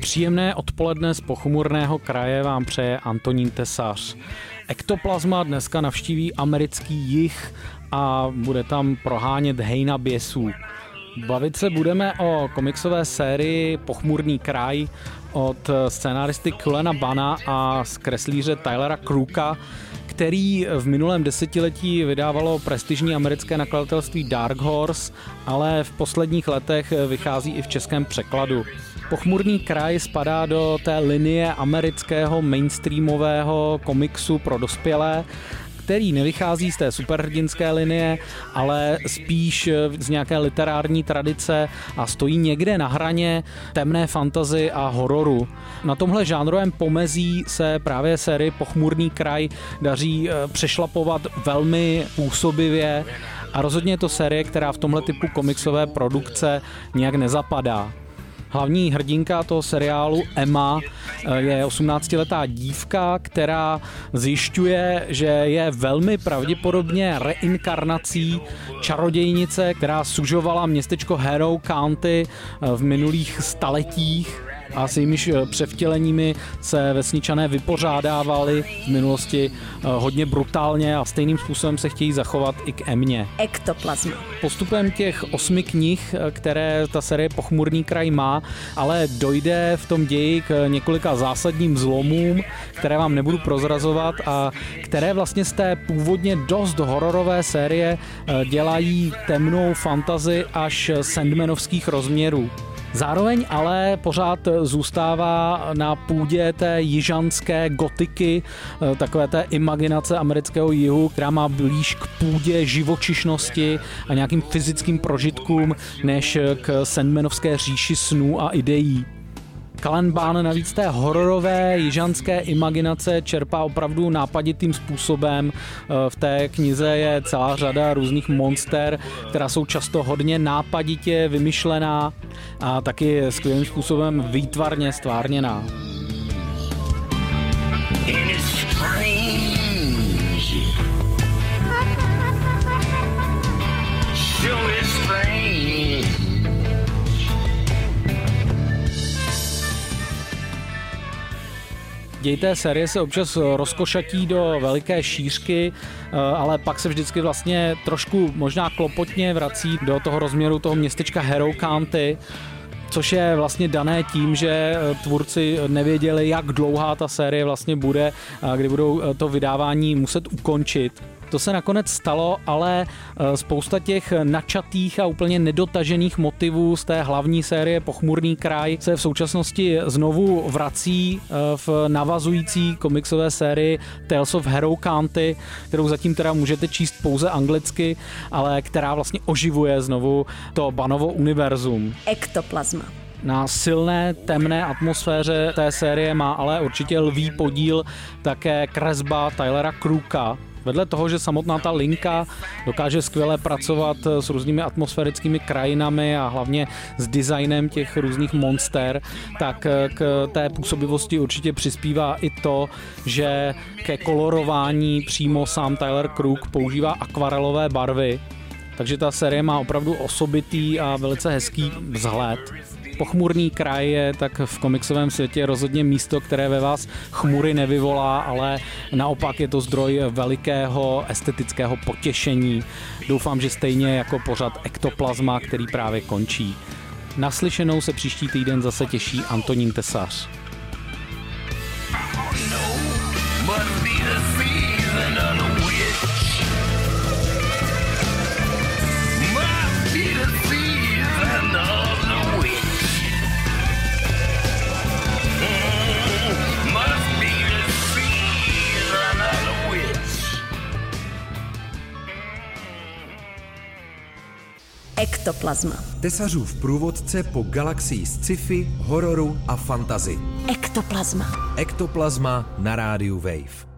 Příjemné odpoledne z pochmurného kraje vám přeje Antonín Tesař. Ektoplazma dneska navštíví americký jih a bude tam prohánět hejna běsů. Bavit se budeme o komiksové sérii Pochmurný kraj od scénáristy Cullena Bunna a zkreslíře Tylera Kruka, který v minulém desetiletí vydávalo prestižní americké nakladatelství Dark Horse, ale v posledních letech vychází i v českém překladu. Pochmurný kraj spadá do té linie amerického mainstreamového komiksu pro dospělé, který nevychází z té superhrdinské linie, ale spíš z nějaké literární tradice a stojí někde na hraně temné fantasy a hororu. Na tomhle žánrovém pomezí se právě série Pochmurný kraj daří přešlapovat velmi působivě a rozhodně je to série, která v tomhle typu komiksové produkce nějak nezapadá. Hlavní hrdinka toho seriálu, Emma, je 18-letá dívka, která zjišťuje, že je velmi pravděpodobně reinkarnací čarodějnice, která sužovala městečko Harrow County v minulých staletích a s jejímiž převtěleními se vesničané vypořádávali v minulosti hodně brutálně a stejným způsobem se chtějí zachovat i k Emě. Ektoplazma. Postupem těch 8 knih, které ta série Pochmurný kraj má, ale dojde v tom ději k několika zásadním zlomům, které vám nebudu prozrazovat a které vlastně z té původně dost hororové série dělají temnou fantasy až sandmanovských rozměrů. Zároveň ale pořád zůstává na půdě té jižanské gotiky, takové té imaginace amerického jihu, která má blíž k půdě živočišnosti a nějakým fyzickým prožitkům, než k sandmanovské říši snů a ideí. Cullen Bunn navíc té hororové jižanské imaginace čerpá opravdu nápaditým způsobem. V té knize je celá řada různých monster, která jsou často hodně nápaditě vymyšlená a taky skvělým způsobem výtvarně stvárněná. Děj té série se občas rozkošatí do veliké šířky, ale pak se vždycky vlastně trošku možná klopotně vrací do toho rozměru toho městečka Harrow County, což je vlastně dané tím, že tvůrci nevěděli, jak dlouhá ta série vlastně bude, kdy budou to vydávání muset ukončit. To se nakonec stalo, ale spousta těch načatých a úplně nedotažených motivů z té hlavní série Pochmurný kraj se v současnosti znovu vrací v navazující komiksové sérii Tales of Harrow County, kterou zatím teda můžete číst pouze anglicky, ale která vlastně oživuje znovu to Bunnovo univerzum. Ektoplazma. Na silné, temné atmosféře té série má ale určitě lví podíl také kresba Tylera Kruka. Vedle toho, že samotná ta linka dokáže skvěle pracovat s různými atmosférickými krajinami a hlavně s designem těch různých monster, tak k té působivosti určitě přispívá i to, že ke kolorování přímo sám Tyler Kruk používá akvarelové barvy. Takže ta série má opravdu osobitý a velice hezký vzhled. Pochmurný kraj je tak v komiksovém světě rozhodně místo, které ve vás chmury nevyvolá, ale naopak je to zdroj velikého estetického potěšení. Doufám, že stejně jako pořad Ektoplazma, který právě končí. Naslyšenou se příští týden zase těší Antonín Tesař. Ektoplazma. tesařův průvodce po galaxii sci-fi, hororu a fantasy. Ektoplazma. Ektoplazma na rádiu Wave.